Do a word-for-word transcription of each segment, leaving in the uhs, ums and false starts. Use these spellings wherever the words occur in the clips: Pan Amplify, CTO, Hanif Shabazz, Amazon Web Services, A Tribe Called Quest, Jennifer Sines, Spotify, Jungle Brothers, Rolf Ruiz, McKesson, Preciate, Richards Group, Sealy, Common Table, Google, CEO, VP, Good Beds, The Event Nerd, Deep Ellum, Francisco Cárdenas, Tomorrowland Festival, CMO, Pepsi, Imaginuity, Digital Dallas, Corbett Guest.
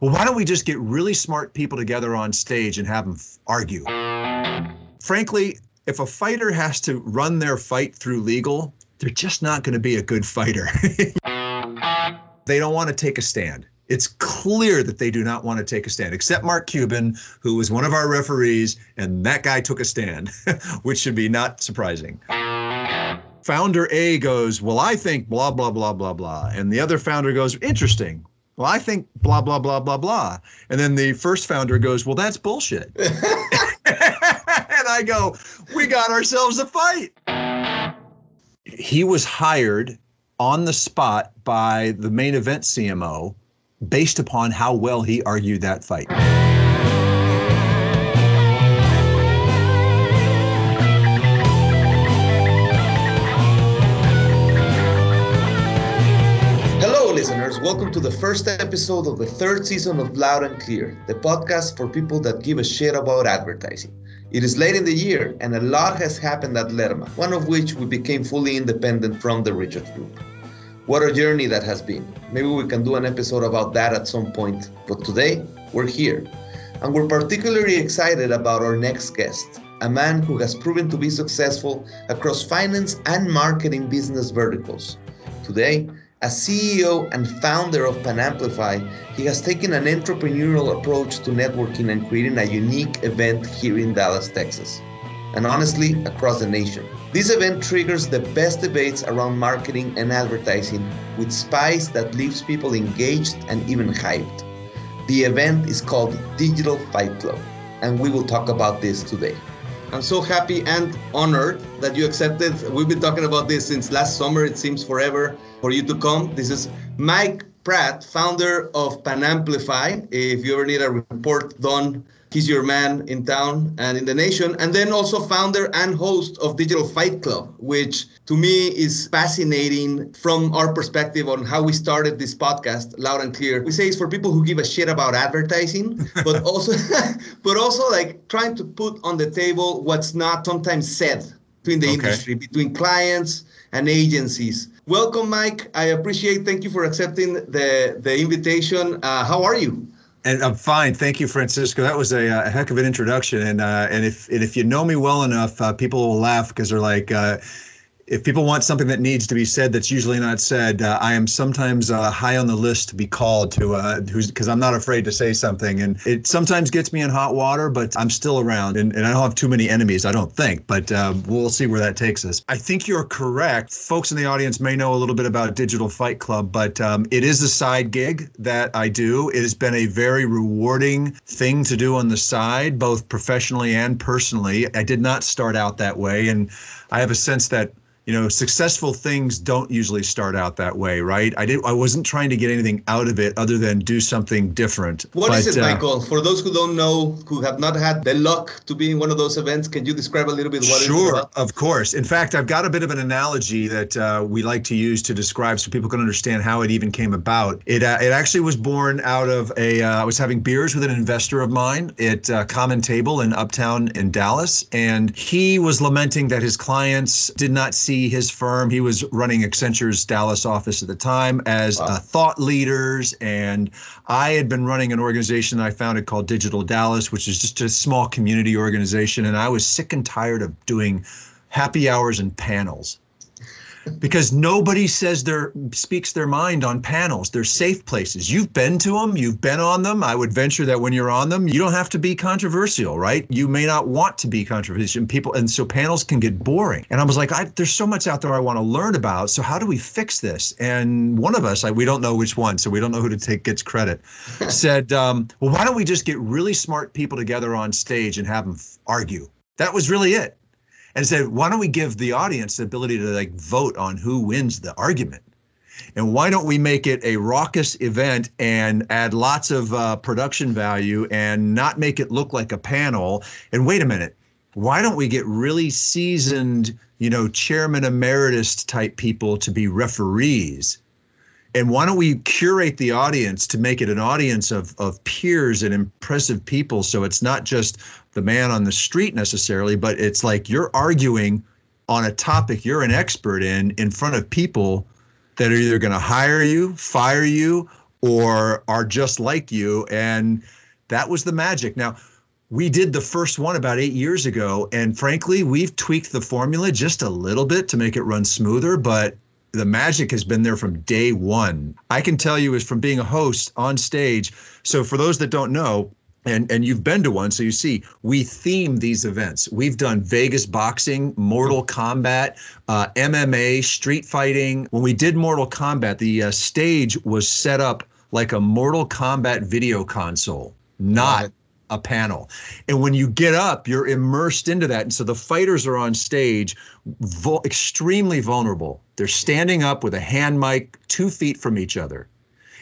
Well, why don't we just get really smart people together on stage and have them argue? Frankly, if a fighter has to run their fight through legal, they're just not going to be a good fighter. They don't want to take a stand. It's clear that they do not want to take a stand, except Mark Cuban, who was one of our referees, and that guy took a stand, which should be not surprising. Founder A goes, well, I think blah, blah, blah, blah, blah. And the other founder goes, interesting. Well, I think blah, blah, blah, blah, blah. And then the first founder goes, well, that's bullshit. And I go, we got ourselves a fight. He was hired on the spot by the main event C M O based upon how well he argued that fight. Welcome to the first episode of the third season of Loud and Clear, the podcast for people that give a shit about advertising. It is late in the year, and a lot has happened at Lerma, one of which we became fully independent from the Richards Group. What a journey that has been. Maybe we can do an episode about that at some point, but today, we're here. And we're particularly excited about our next guest, a man who has proven to be successful across finance and marketing business verticals. Today, as C E O and founder of Pan Amplify, he has taken an entrepreneurial approach to networking and creating a unique event here in Dallas, Texas, and honestly, across the nation. This event triggers the best debates around marketing and advertising with spice that leaves people engaged and even hyped. The event is called Digital Fight Club, and we will talk about this today. I'm so happy and honored that you accepted. We've been talking about this since last summer. It seems forever for you to come. This is Mike Pratt, founder of Pan Amplify. If you ever need a report done, he's your man in town and in the nation. And then also founder and host of Digital Fight Club, which to me is fascinating from our perspective on how we started this podcast, Loud and Clear. We say it's for people who give a shit about advertising, but also, but also like trying to put on the table what's not sometimes said between the okay. industry, between clients and agencies. Welcome, Mike. I appreciate. Thank you for accepting the, the invitation. Uh, how are you? And I'm fine. Thank you, Francisco. That was a, a heck of an introduction. And uh, and if and if you know me well enough, uh, people will laugh because they're like, uh, if people want something that needs to be said that's usually not said, uh, I am sometimes uh, high on the list to be called to uh, because I'm not afraid to say something. And it sometimes gets me in hot water, but I'm still around. And, and I don't have too many enemies, I don't think. But uh, we'll see where that takes us. I think you're correct. Folks in the audience may know a little bit about Digital Fight Club, but um, it is a side gig that I do. It has been a very rewarding thing to do on the side, both professionally and personally. I did not start out that way. And I have a sense that You know, successful things don't usually start out that way, right? I did. I wasn't trying to get anything out of it other than do something different. What but, is it, Michael? Uh, For those who don't know, who have not had the luck to be in one of those events, can you describe a little bit what sure, it is? Sure, of course. In fact, I've got a bit of an analogy that uh, we like to use to describe so people can understand how it even came about. It uh, it actually was born out of a, uh, I was having beers with an investor of mine at uh, Common Table in Uptown in Dallas. And he was lamenting that his clients did not see his firm. He was running Accenture's Dallas office at the time as wow. uh, thought leaders. And I had been running an organization that I founded called Digital Dallas, which is just a small community organization. And I was sick and tired of doing happy hours and panels because nobody says their speaks their mind on panels. They're safe places. You've been to them. You've been on them. I would venture that when you're on them, you don't have to be controversial, right? You may not want to be controversial. People, and so panels can get boring. And I was like, I, there's so much out there I want to learn about. So how do we fix this? And one of us, I, we don't know which one, so we don't know who to take gets credit, said, um, well, why don't we just get really smart people together on stage and have them argue? That was really it. And said, why don't we give the audience the ability to like vote on who wins the argument? And why don't we make it a raucous event and add lots of uh, production value and not make it look like a panel? And wait a minute, why don't we get really seasoned, you know, chairman emeritus type people to be referees? And why don't we curate the audience to make it an audience of, of peers and impressive people, so it's not just the man on the street necessarily, but it's like you're arguing on a topic you're an expert in in front of people that are either going to hire you, fire you, or are just like you. And that was the magic. Now, we did the first one about eight years ago. And frankly, we've tweaked the formula just a little bit to make it run smoother. But the magic has been there from day one. I can tell you is from being a host on stage. So for those that don't know, and and you've been to one, so you see, we theme these events. We've done Vegas boxing, Mortal Kombat, uh, M M A, street fighting. When we did Mortal Kombat, the uh, stage was set up like a Mortal Kombat video console, not a panel. And when you get up, you're immersed into that. And so the fighters are on stage, vul- extremely vulnerable. They're standing up with a hand mic two feet from each other.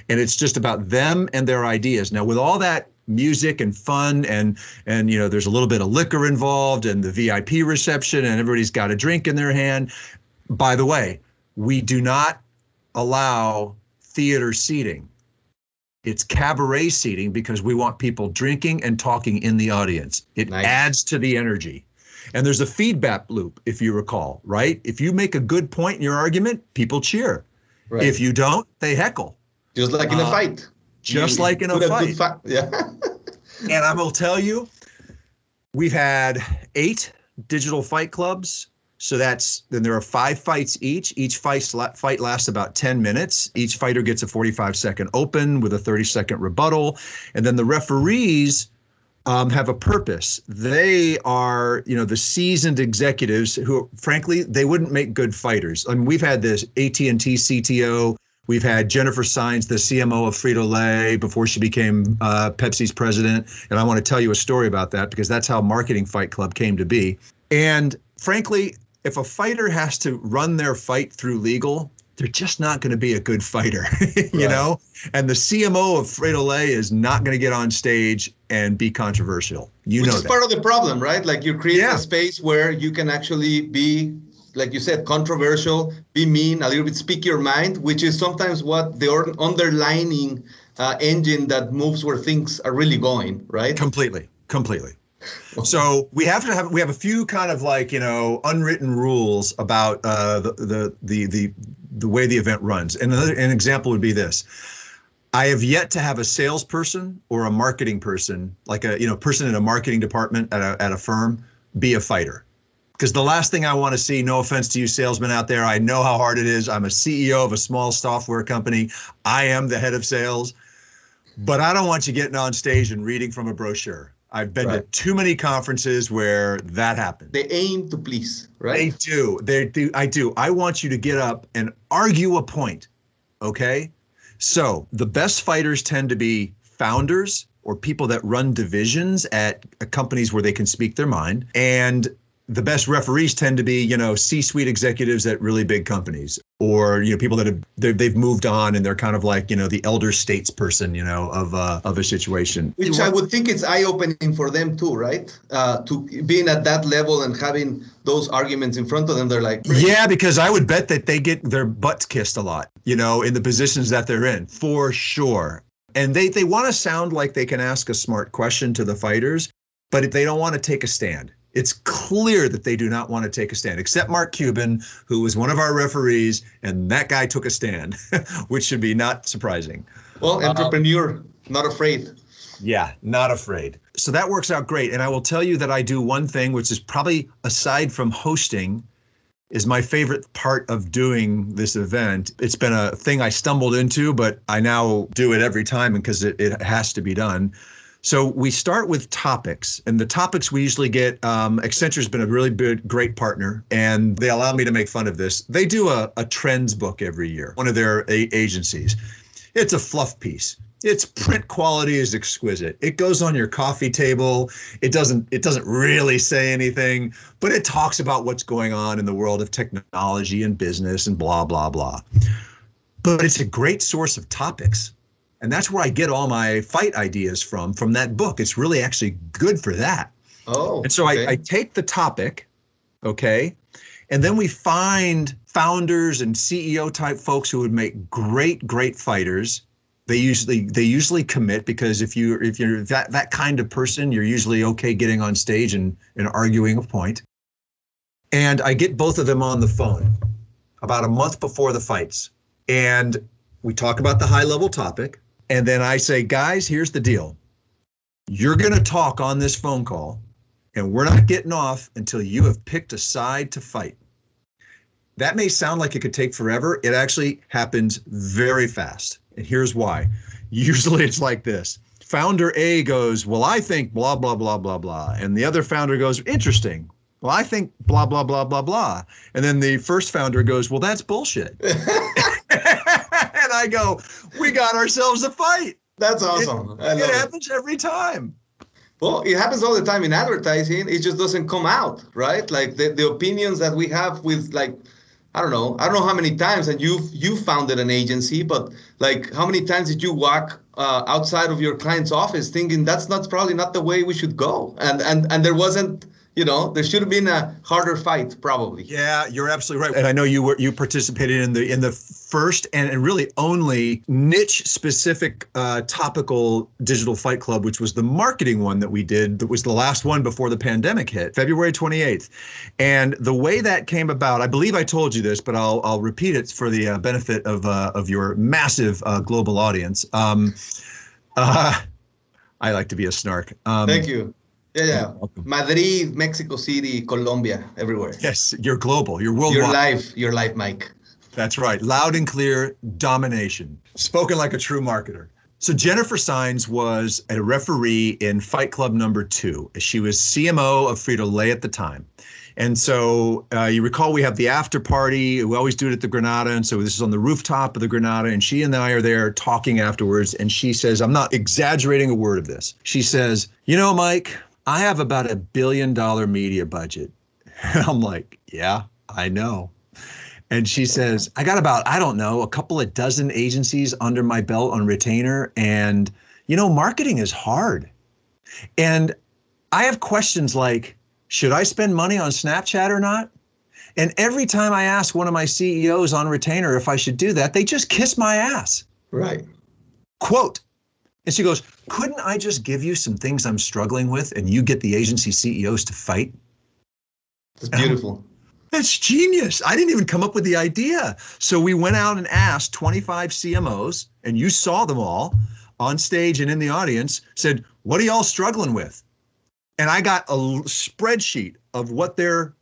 And it's just about them and their ideas. Now, with all that music and fun and, and you know, there's a little bit of liquor involved and the V I P reception and everybody's got a drink in their hand. By the way, we do not allow theater seating. It's cabaret seating because we want people drinking and talking in the audience. It nice. adds to the energy. And there's a feedback loop, if you recall, right? If you make a good point in your argument, people cheer. Right. If you don't, they heckle. Just like in a uh, fight. Just like in a fight. Fi- yeah. And I will tell you, we've had eight digital fight clubs. So that's, then there are five fights each. Each fight, fight lasts about ten minutes. Each fighter gets a forty-five second open with a thirty second rebuttal. And then the referees um, have a purpose. They are, you know, the seasoned executives who, frankly, they wouldn't make good fighters. I mean, we've had this A T and T C T O. We've had Jennifer Sines, the C M O of Frito-Lay, before she became uh, Pepsi's president. And I want to tell you a story about that because that's how Marketing Fight Club came to be. And frankly, if a fighter has to run their fight through legal, they're just not going to be a good fighter, you right. know? And the C M O of Frito-Lay is not going to get on stage and be controversial. You Which know is that. Part of the problem, right? Like you create yeah. a space where you can actually be, like you said, controversial, be mean, a little bit speak your mind, which is sometimes what the underlining uh, engine that moves where things are really going, right? Completely, completely. So we have to have, we have a few kind of like, you know, unwritten rules about uh, the, the, the, the, the way the event runs. And another, an example would be this. I have yet to have a salesperson or a marketing person, like a, you know, person in a marketing department at a, at a firm, be a fighter. Because the last thing I want to see, no offense to you salesmen out there, I know how hard it is. I'm a C E O of a small software company. I am the head of sales. But I don't want you getting on stage and reading from a brochure. I've been right. to too many conferences where that happens. They aim to please, right? They do. They do. I do. I want you to get up and argue a point, okay? So the best fighters tend to be founders or people that run divisions at companies where they can speak their mind. And the best referees tend to be, you know, C-suite executives at really big companies, or, you know, people that have they've moved on and they're kind of like, you know, the elder statesperson, you know, of uh, of a situation. Which I would think it's eye-opening for them too, right? Uh, to being at that level and having those arguments in front of them, they're like, yeah, because I would bet that they get their butts kissed a lot, you know, in the positions that they're in, for sure. And they they want to sound like they can ask a smart question to the fighters, but they don't want to take a stand. It's clear that they do not want to take a stand, except Mark Cuban, who was one of our referees, and that guy took a stand, which should be not surprising. Well, entrepreneur, uh, not afraid. Yeah, not afraid. So that works out great. And I will tell you that I do one thing, which is probably, aside from hosting, is my favorite part of doing this event. It's been a thing I stumbled into, but I now do it every time because it, it has to be done. So we start with topics, and the topics we usually get, um, Accenture's been a really big, great partner, and they allow me to make fun of this. They do a, a trends book every year, one of their a- agencies. It's a fluff piece. Its print quality is exquisite. It goes on your coffee table. It doesn't it doesn't really say anything, but it talks about what's going on in the world of technology and business and blah, blah, blah. But it's a great source of topics. And that's where I get all my fight ideas from, from that book. It's really actually good for that. Oh, and so okay. I, I take the topic, okay, and then we find founders and C E O type folks who would make great, great fighters. They usually they usually commit because if you if you're that that kind of person, you're usually okay getting on stage and and arguing a point. And I get both of them on the phone about a month before the fights, and we talk about the high level topic. And then I say, guys, here's the deal. You're going to talk on this phone call, and we're not getting off until you have picked a side to fight. That may sound like it could take forever. It actually happens very fast. And here's why. Usually it's like this. Founder A goes, well, I think blah, blah, blah, blah, blah. And the other founder goes, interesting. Well, I think blah, blah, blah, blah, blah. And then the first founder goes, well, that's bullshit. And I go, we got ourselves a fight. That's awesome. It, I love it happens it. every time. Well, it happens all the time in advertising. It just doesn't come out, right? Like the, the opinions that we have with, like, I don't know. I don't know how many times, and you've, you founded an agency, but like how many times did you walk uh, outside of your client's office thinking that's not probably not the way we should go? And and and there wasn't, you know, there should have been a harder fight probably. Yeah, you're absolutely right. And I know you were you participated in the in the first and, and really only niche specific uh, topical digital fight club, which was the marketing one that we did. That was the last one before the pandemic hit, February twenty-eighth. And the way that came about, I believe I told you this, but I'll I'll repeat it for the uh, benefit of uh, of your massive uh, global audience. Um, uh, I like to be a snark. Um, Thank you. Yeah, yeah. Madrid, Mexico City, Colombia, everywhere. Yes, you're global. You're worldwide. You're live. You're live, Mike. That's right. Loud and clear domination. Spoken like a true marketer. So Jennifer Sines was a referee in Fight Club number two. She was C M O of Frito-Lay at the time. And so uh, you recall we have the after party. We always do it at the Granada. And so this is on the rooftop of the Granada. And she and I are there talking afterwards. And she says, I'm not exaggerating a word of this. She says, you know, Mike, I have about a billion dollar media budget. I'm like, yeah, I know. And she says, I got about, I don't know, a couple of dozen agencies under my belt on retainer. And, you know, marketing is hard. And I have questions like, should I spend money on Snapchat or not? And every time I ask one of my C E Os on retainer if I should do that, they just kiss my ass. Right. Quote. And she goes, couldn't I just give you some things I'm struggling with and you get the agency C E Os to fight? That's beautiful. That's genius. I didn't even come up with the idea. So we went out and asked twenty-five C M Os, and you saw them all on stage and in the audience, said, what are y'all struggling with? And I got a spreadsheet of what their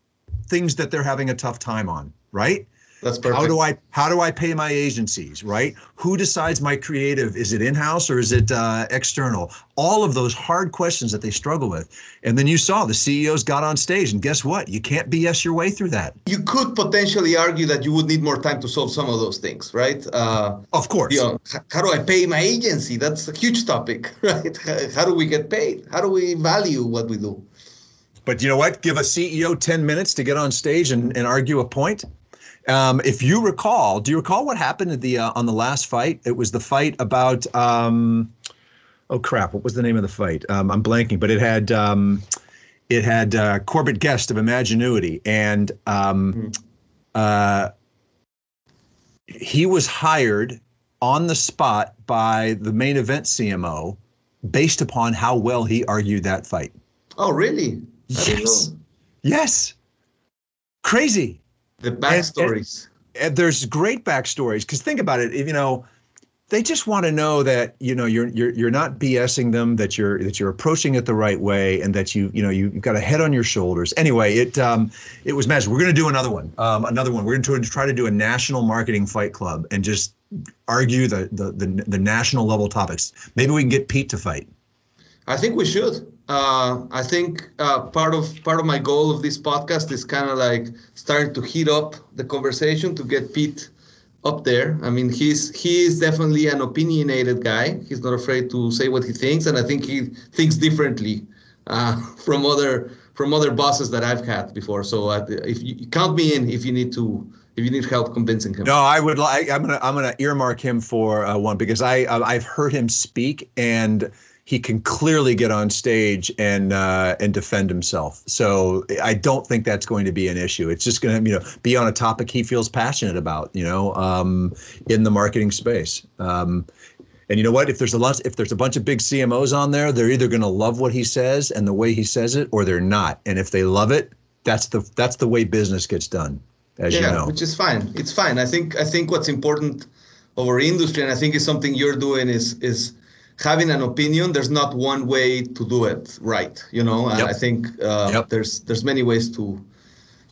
things that they're having a tough time on, right? That's perfect. How do I how do I pay my agencies, right? Who decides my creative? Is it in-house or is it uh, external? All of those hard questions that they struggle with. And then you saw the C E Os got on stage, and guess what? You can't B S your way through that. You could potentially argue that you would need more time to solve some of those things, right? Uh, of course. You know, how do I pay my agency? That's a huge topic, right? How do we get paid? How do we value what we do? But you know what? Give a C E O ten minutes to get on stage and, and argue a point. Um, if you recall, do you recall what happened at the uh, on the last fight? It was the fight about, um, oh crap, what was the name of the fight? Um, I'm blanking, but it had um, it had uh, Corbett Guest of Imaginuity, and um, uh, he was hired on the spot by the main event C M O based upon how well he argued that fight. Oh, really? Yes. Yes. Crazy. The backstories. And, and there's great backstories, because think about it. You know, they just want to know that you know you're you're you're not BSing them, that you're that you're approaching it the right way, and that you you know you, you've got a head on your shoulders. Anyway, it um it was magic. We're going to do another one, um another one. We're going to try to do a national marketing fight club and just argue the the the, the national level topics. Maybe we can get Pete to fight. I think we should. Uh, I think uh, part of part of my goal of this podcast is kind of like starting to heat up the conversation to get Pete up there. I mean, he's he is definitely an opinionated guy. He's not afraid to say what he thinks, and I think he thinks differently uh, from other from other bosses that I've had before. So uh, if you count me in, if you need to. If you need help convincing him. No, I would like. I'm gonna I'm gonna earmark him for uh, one, because I uh, I've heard him speak, and he can clearly get on stage and uh, and defend himself. So I don't think that's going to be an issue. It's just going to, you know, be on a topic he feels passionate about, you know, um, in the marketing space. Um, and you know what? If there's a lot, if there's a bunch of big C M Os on there, they're either going to love what he says and the way he says it, or they're not. And if they love it, that's the that's the way business gets done, as yeah, you know. Yeah, which is fine. It's fine. I think I think what's important our industry. And I think it's something you're doing is is having an opinion. There's not one way to do it right, you know. And yep. I think uh, yep. there's there's many ways to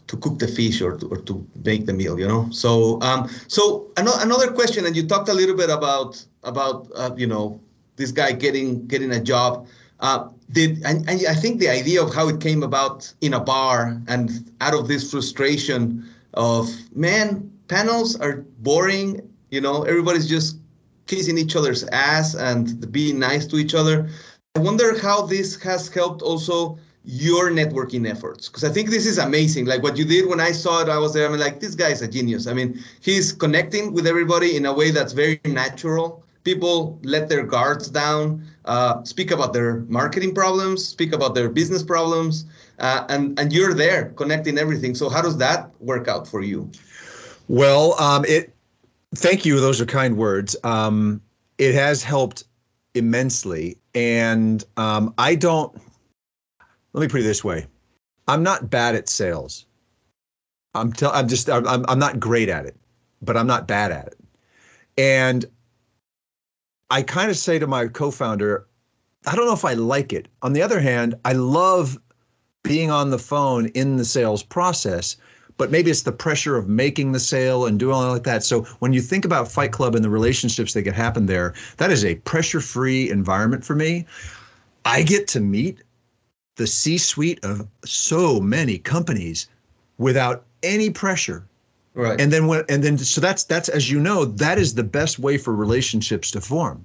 to cook the fish or to, or to make the meal, you know. So um, so another question, and you talked a little bit about about uh, you know, this guy getting getting a job. Uh, did and, and I think the idea of how it came about in a bar and out of this frustration of, man, panels are boring, you know, everybody's just kissing each other's ass and being nice to each other. I wonder how this has helped also your networking efforts, because I think this is amazing. Like what you did, when I saw it, I was there, I'm like, this guy's a genius. I mean, he's connecting with everybody in a way that's very natural. People let their guards down, uh, speak about their marketing problems, speak about their business problems, uh, and, and you're there connecting everything. So how does that work out for you? Well, um, it. Thank you. Those are kind words. Um, it has helped immensely. And um, I don't, let me put it this way. I'm not bad at sales. I'm, t- I'm just, I'm, I'm not great at it, but I'm not bad at it. And I kind of say to my co-founder, I don't know if I like it. On the other hand, I love being on the phone in the sales process, but maybe it's the pressure of making the sale and doing all like that. So when you think about Fight Club and the relationships that can happen there, that is a pressure-free environment for me. I get to meet the C-suite of so many companies without any pressure. Right. And then when, and then so that's that's as you know, that is the best way for relationships to form.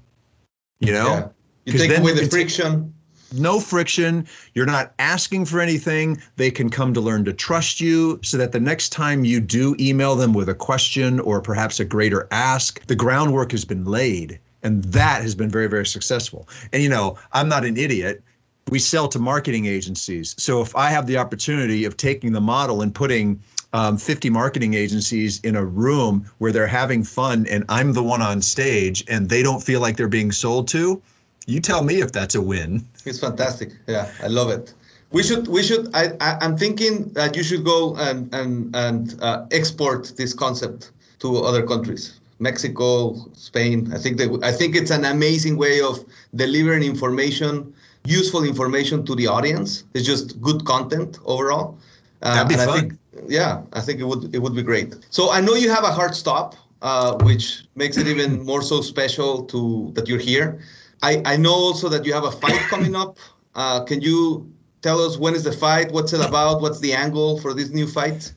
You know? Yeah. You take away the friction. No friction. You're not asking for anything. They can come to learn to trust you so that the next time you do email them with a question or perhaps a greater ask, the groundwork has been laid. And that has been very, very successful. And, you know, I'm not an idiot. We sell to marketing agencies. So if I have the opportunity of taking the model and putting um, fifty marketing agencies in a room where they're having fun and I'm the one on stage and they don't feel like they're being sold to, you tell me if that's a win. It's fantastic. Yeah, I love it. We should, we should. I, I I'm thinking that you should go and and and uh, export this concept to other countries, Mexico, Spain. I think that I think it's an amazing way of delivering information, useful information to the audience. It's just good content overall. Uh, That'd be fun. I think, yeah, I think it would it would be great. So I know you have a hard stop, uh, which makes it even more so special to that you're here. I, I know also that you have a fight coming up. Uh, can you tell us when is the fight? What's it about? What's the angle for this new fight?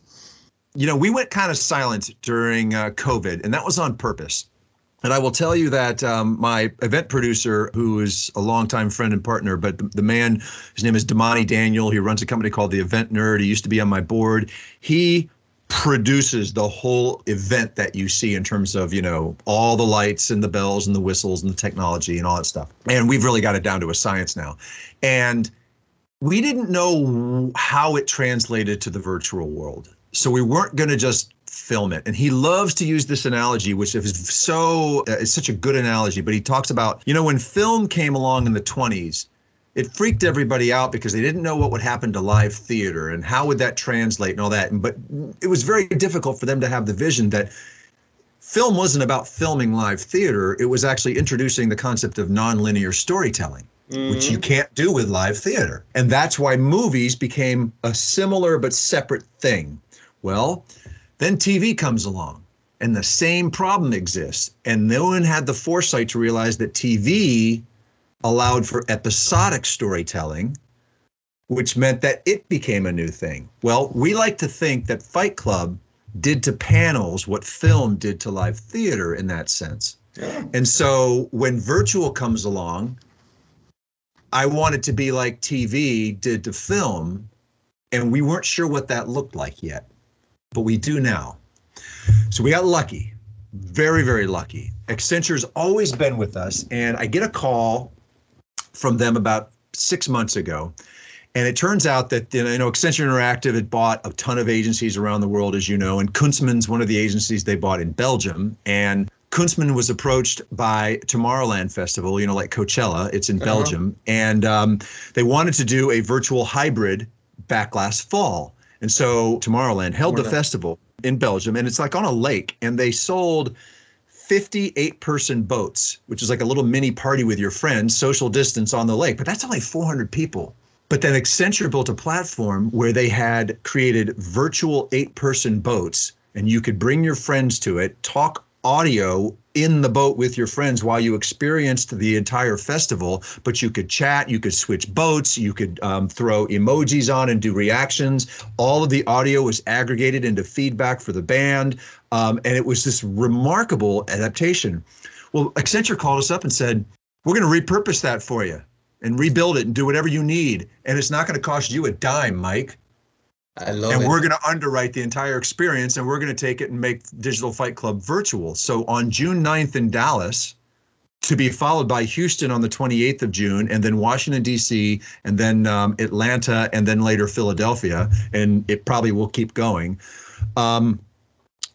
You know, we went kind of silent during uh, COVID, and that was on purpose. And I will tell you that um, my event producer, who is a longtime friend and partner, but the, the man, his name is Damani Daniel. He runs a company called The Event Nerd. He used to be on my board. He produces the whole event that you see in terms of, you know, all the lights and the bells and the whistles and the technology and all that stuff. And we've really got it down to a science now. And we didn't know how it translated to the virtual world. So we weren't going to just film it. And he loves to use this analogy, which is so, uh, it's such a good analogy, but he talks about, you know, when film came along in the twenties, it freaked everybody out because they didn't know what would happen to live theater and how would that translate and all that. But it was very difficult for them to have the vision that film wasn't about filming live theater. It was actually introducing the concept of nonlinear storytelling, mm-hmm. which you can't do with live theater. And that's why movies became a similar but separate thing. Well, then T V comes along and the same problem exists. And no one had the foresight to realize that T V allowed for episodic storytelling, which meant that it became a new thing. Well, we like to think that Fight Club did to panels what film did to live theater in that sense. Yeah. And so when virtual comes along, I want it to be like T V did to film, and we weren't sure what that looked like yet, but we do now. So we got lucky, very, very lucky. Accenture's always been with us, and I get a call from them about six months ago. And it turns out that, you know, Accenture Interactive had bought a ton of agencies around the world, as you know, and Kunstmann's one of the agencies they bought in Belgium. And Kunstmann was approached by Tomorrowland Festival, you know, like Coachella, it's in uh-huh. Belgium. And um, they wanted to do a virtual hybrid back last fall. And so Tomorrowland held Tomorrowland. the festival in Belgium, and it's like on a lake, and they sold fifty-eight person boats, which is like a little mini party with your friends, social distance on the lake. But that's only four hundred people. But then Accenture built a platform where they had created virtual eight person boats, and you could bring your friends to it, talk audio in the boat with your friends while you experienced the entire festival, but you could chat, you could switch boats, you could um, throw emojis on and do reactions. All of the audio was aggregated into feedback for the band, um, and it was this remarkable adaptation. Well, Accenture called us up and said, we're going to repurpose that for you and rebuild it and do whatever you need, and it's not going to cost you a dime, Mike. I love and it. We're going to underwrite the entire experience, and we're going to take it and make Digital Fight Club virtual. So on June ninth in Dallas, to be followed by Houston on the twenty-eighth of June, and then Washington, D C, and then um, Atlanta, and then later Philadelphia. And it probably will keep going. Um,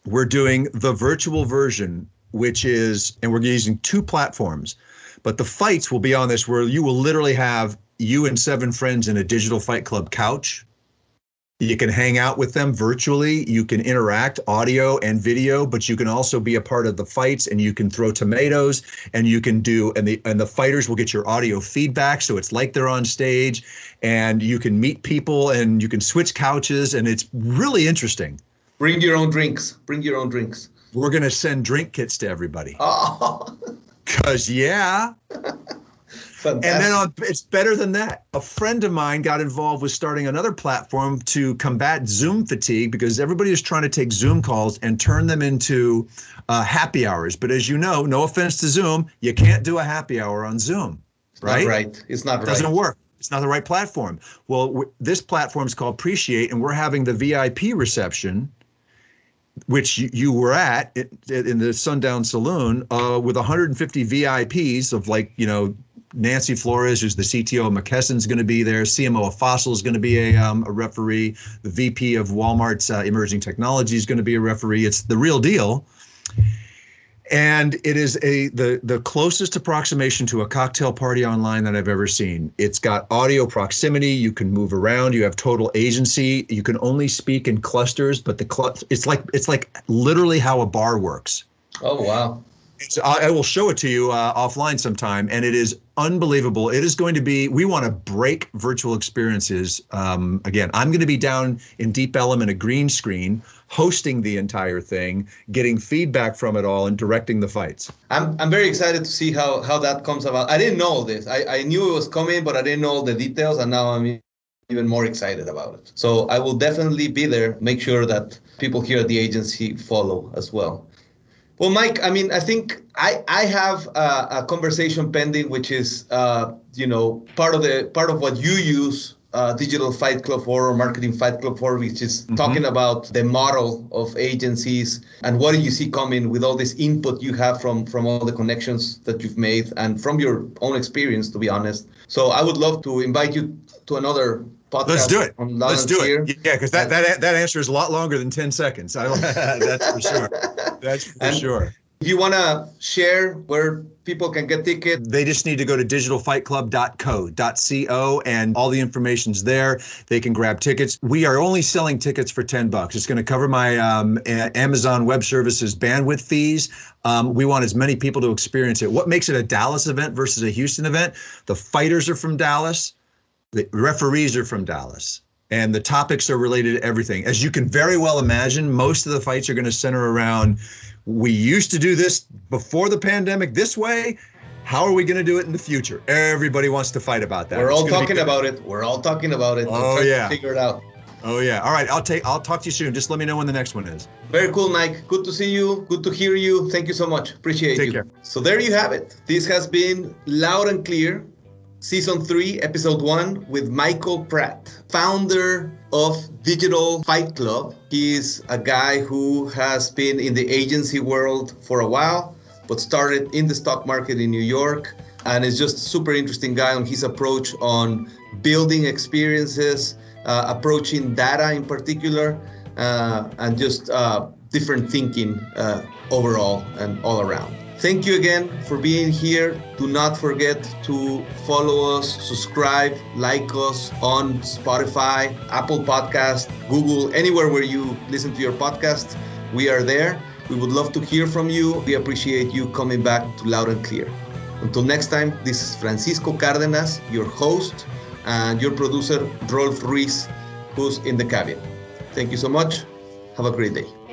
we're doing the virtual version, which is, and we're using two platforms. But the fights will be on this, where you will literally have you and seven friends in a Digital Fight Club couch. You can hang out with them virtually. You can interact audio and video, but you can also be a part of the fights, and you can throw tomatoes, and you can do, and the and the fighters will get your audio feedback. So it's like they're on stage, and you can meet people, and you can switch couches, and it's really interesting. Bring your own drinks. Bring your own drinks. We're going to send drink kits to everybody. Oh, because yeah. And then on, it's better than that. A friend of mine got involved with starting another platform to combat Zoom fatigue, because everybody is trying to take Zoom calls and turn them into uh, happy hours. But as you know, no offense to Zoom, you can't do a happy hour on Zoom, right? Right. It's not right. It doesn't work. It's not the right platform. Well, w this platform is called Preciate, and we're having the V I P reception, which you were at in the Sundown Saloon, uh, with one hundred fifty V I Ps of, like, you know, Nancy Flores, who's the C T O of McKesson, is going to be there. C M O of Fossil is going to be a, um, a referee. The V P of Walmart's uh, emerging technology is going to be a referee. It's the real deal. And it is a the, the closest approximation to a cocktail party online that I've ever seen. It's got audio proximity. You can move around. You have total agency. You can only speak in clusters, but the cl it's like it's like literally how a bar works. Oh, wow. So I will show it to you uh, offline sometime, and it is unbelievable. It is going to be, we want to break virtual experiences. Um, again, I'm going to be down in Deep Ellum in a green screen, hosting the entire thing, getting feedback from it all, and directing the fights. I'm, I'm very excited to see how, how that comes about. I didn't know this. I, I knew it was coming, but I didn't know all the details, and now I'm even more excited about it. So I will definitely be there. Make sure that people here at the agency follow as well. Well, Mike, I mean, I think I, I have a, a conversation pending, which is, uh, you know, part of the part of what you use uh, Digital Fight Club for, or Marketing Fight Club for, which is mm-hmm. talking about the model of agencies and what do you see coming with all this input you have from from all the connections that you've made and from your own experience, to be honest. So I would love to invite you to another podcast. Let's do it. Let's do it. Yeah, because that, that that answer is a lot longer than ten seconds. I, that's for sure. That's for and sure. If you want to share where people can get tickets, they just need to go to digital fight club dot co, and all the information's there. They can grab tickets. We are only selling tickets for ten bucks. It's going to cover my um, Amazon Web Services bandwidth fees. Um, we want as many people to experience it. What makes it a Dallas event versus a Houston event? The fighters are from Dallas. The referees are from Dallas, and the topics are related to everything. As you can very well imagine, most of the fights are going to center around, we used to do this before the pandemic this way. How are we going to do it in the future? Everybody wants to fight about that. We're all talking about it. We're all talking about it. Oh, yeah. Figure it out. Oh, yeah. All right. I'll take, I'll talk to you soon. Just let me know when the next one is. Very cool, Mike. Good to see you. Good to hear you. Thank you so much. Appreciate you. Take care. So there you have it. This has been Loud and Clear, Season three, Episode one, with Michael Pratt, founder of Digital Fight Club. He is a guy who has been in the agency world for a while, but started in the stock market in New York, and is just a super interesting guy on his approach on building experiences, uh, approaching data in particular, uh, and just uh, different thinking uh, overall and all around. Thank you again for being here. Do not forget to follow us, subscribe, like us on Spotify, Apple Podcast, Google, anywhere where you listen to your podcast. We are there. We would love to hear from you. We appreciate you coming back to Loud and Clear. Until next time, this is Francisco Cárdenas, your host, and your producer, Rolf Ruiz, who's in the cabin. Thank you so much. Have a great day.